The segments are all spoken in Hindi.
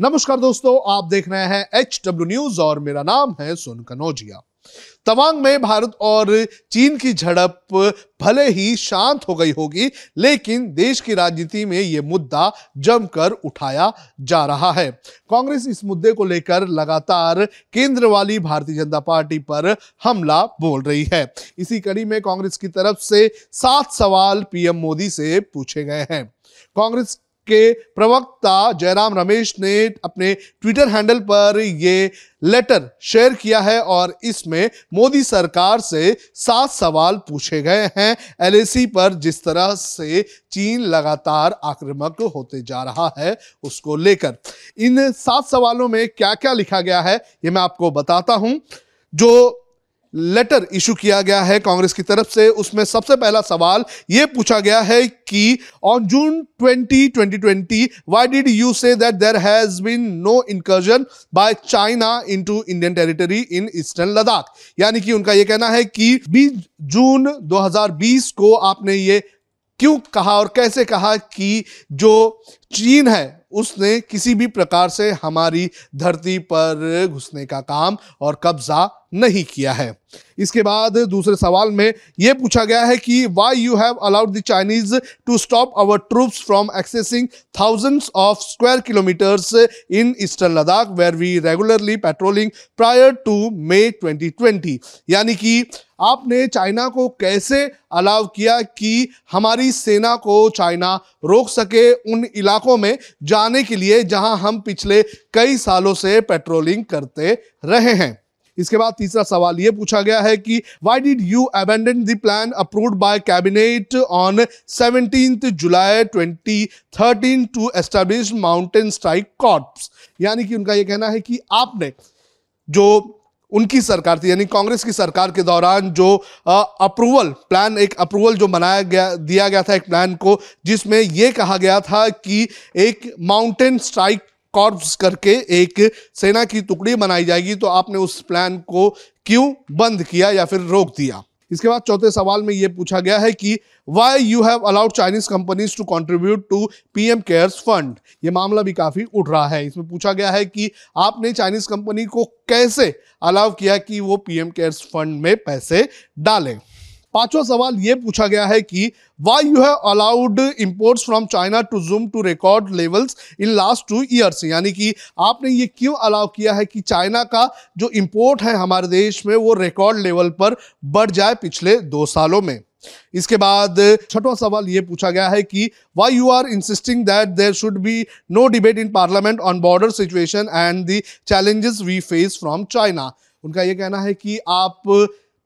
नमस्कार दोस्तों, आप देख रहे हैं HW न्यूज और मेरा नाम है सोन कनौजिया। तवांग में भारत और चीन की झड़प भले ही शांत हो गई होगी, लेकिन देश की राजनीति में यह मुद्दा जमकर उठाया जा रहा है। कांग्रेस इस मुद्दे को लेकर लगातार केंद्र वाली भारतीय जनता पार्टी पर हमला बोल रही है। इसी कड़ी में कांग्रेस की तरफ से 7 सवाल PM मोदी से पूछे गए हैं। कांग्रेस के प्रवक्ता जयराम रमेश ने अपने ट्विटर हैंडल पर यह लेटर शेयर किया है और इसमें मोदी सरकार से 7 सवाल पूछे गए हैं LAC पर जिस तरह से चीन लगातार आक्रामक होते जा रहा है उसको लेकर। इन 7 सवालों में क्या क्या लिखा गया है ये मैं आपको बताता हूं। जो लेटर इशू किया गया है कांग्रेस की तरफ से उसमें सबसे पहला सवाल यह पूछा गया है कि on June 20, 2020 why did you say that there has been no incursion by China into Indian territory in eastern Ladakh. यानी कि उनका यह कहना है कि 20 जून 2020 को आपने ये क्यों कहा और कैसे कहा कि जो चीन है उसने किसी भी प्रकार से हमारी धरती पर घुसने का काम और कब्जा नहीं किया है। इसके बाद दूसरे सवाल में यह पूछा गया है कि why you have allowed the Chinese to stop our troops from accessing thousands of square kilometres in eastern Ladakh where we regularly patrolling prior to May 2020। यानी कि आपने चाइना को कैसे अलाउ किया कि हमारी सेना को चाइना रोक सके उन इलाकों में जाने के लिए जहां हम पिछले कई सालों से पेट्रोलिंग करते रहे हैं। इसके बाद तीसरा सवाल ये पूछा गया है कि why did you abandon the plan approved by cabinet on 17 July 2013 to establish mountain strike corps. यानी कि उनका यह कहना है कि आपने जो उनकी सरकार थी यानी कांग्रेस की सरकार के दौरान जो एक अप्रूवल जो दिया गया था एक प्लान को, जिसमें यह कहा गया था कि एक माउंटेन स्ट्राइक कॉर्प्स करके एक सेना की टुकड़ी बनाई जाएगी, तो आपने उस प्लान को क्यों बंद किया या फिर रोक दिया। इसके बाद चौथे सवाल में यह पूछा गया है कि why you have allowed Chinese companies to contribute to PM cares fund. ये मामला भी काफी उठ रहा है। इसमें पूछा गया है कि आपने चाइनीज कंपनी को कैसे अलाउ किया कि वो PM केयर्स फंड में पैसे डालें। पांचवा सवाल ये पूछा गया है कि why you have allowed imports from China to zoom to record levels in last 2 years. यानी कि आपने ये क्यों अलाउ किया है कि चाइना का जो इंपोर्ट है हमारे देश में वो रिकॉर्ड लेवल पर बढ़ जाए पिछले 2 सालों में। इसके बाद छठवां सवाल ये पूछा गया है कि why you are insisting that there should be no debate in parliament on border situation and the challenges we face from China. उनका ये कहना है कि आप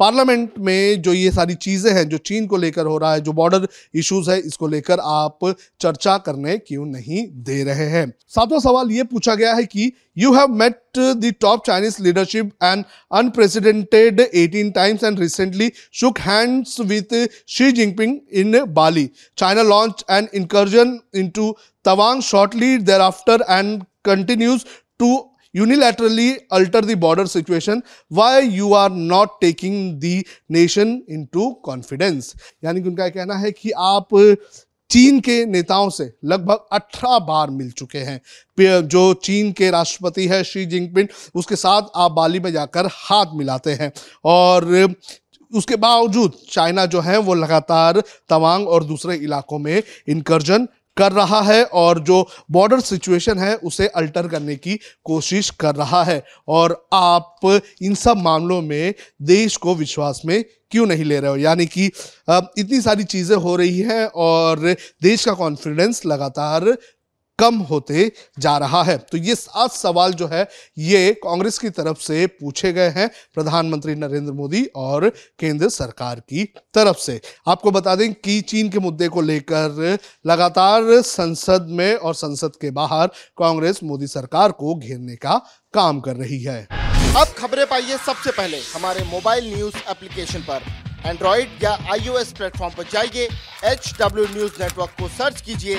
पार्लियामेंट में जो ये सारी चीज़ें हैं जो चीन को लेकर हो रहा है, जो बॉर्डर इश्यूज़ है, इसको लेकर आप चर्चा करने क्यों नहीं दे रहे हैं। सातवां सवाल ये पूछा गया है कि you have met the top Chinese leadership and unprecedented 18 times and recently shook hands with Xi Jinping in Bali. China launch and incursion into Tawang shortly thereafter and continues to unilaterally alter the border situation. Why you are not taking the nation into confidence? यानी कि उनका कहना है कि आप चीन के नेताओं से लगभग 18 बार मिल चुके हैं। जो चीन के राष्ट्रपति है शी जिनपिंग, उसके साथ आप बाली में जाकर हाथ मिलाते हैं और उसके बावजूद चाइना जो है वो लगातार तवांग और दूसरे इलाकों में इनकर्जन कर रहा है और जो बॉर्डर सिचुएशन है उसे अल्टर करने की कोशिश कर रहा है। और आप इन सब मामलों में देश को विश्वास में क्यों नहीं ले रहे हो। यानी कि इतनी सारी चीज़ें हो रही हैं और देश का कॉन्फिडेंस लगातार कम होते जा रहा है। तो ये 7 सवाल जो है ये कांग्रेस की तरफ से पूछे गए हैं प्रधानमंत्री नरेंद्र मोदी और केंद्र सरकार की तरफ से। आपको बता दें कि चीन के मुद्दे को लेकर लगातार संसद में और संसद के बाहर कांग्रेस मोदी सरकार को घेरने का काम कर रही है। अब खबरें पाइए सबसे पहले हमारे मोबाइल न्यूज एप्लीकेशन पर। एंड्रॉइड या iOS प्लेटफॉर्म पर जाइए, HW न्यूज नेटवर्क को सर्च कीजिए,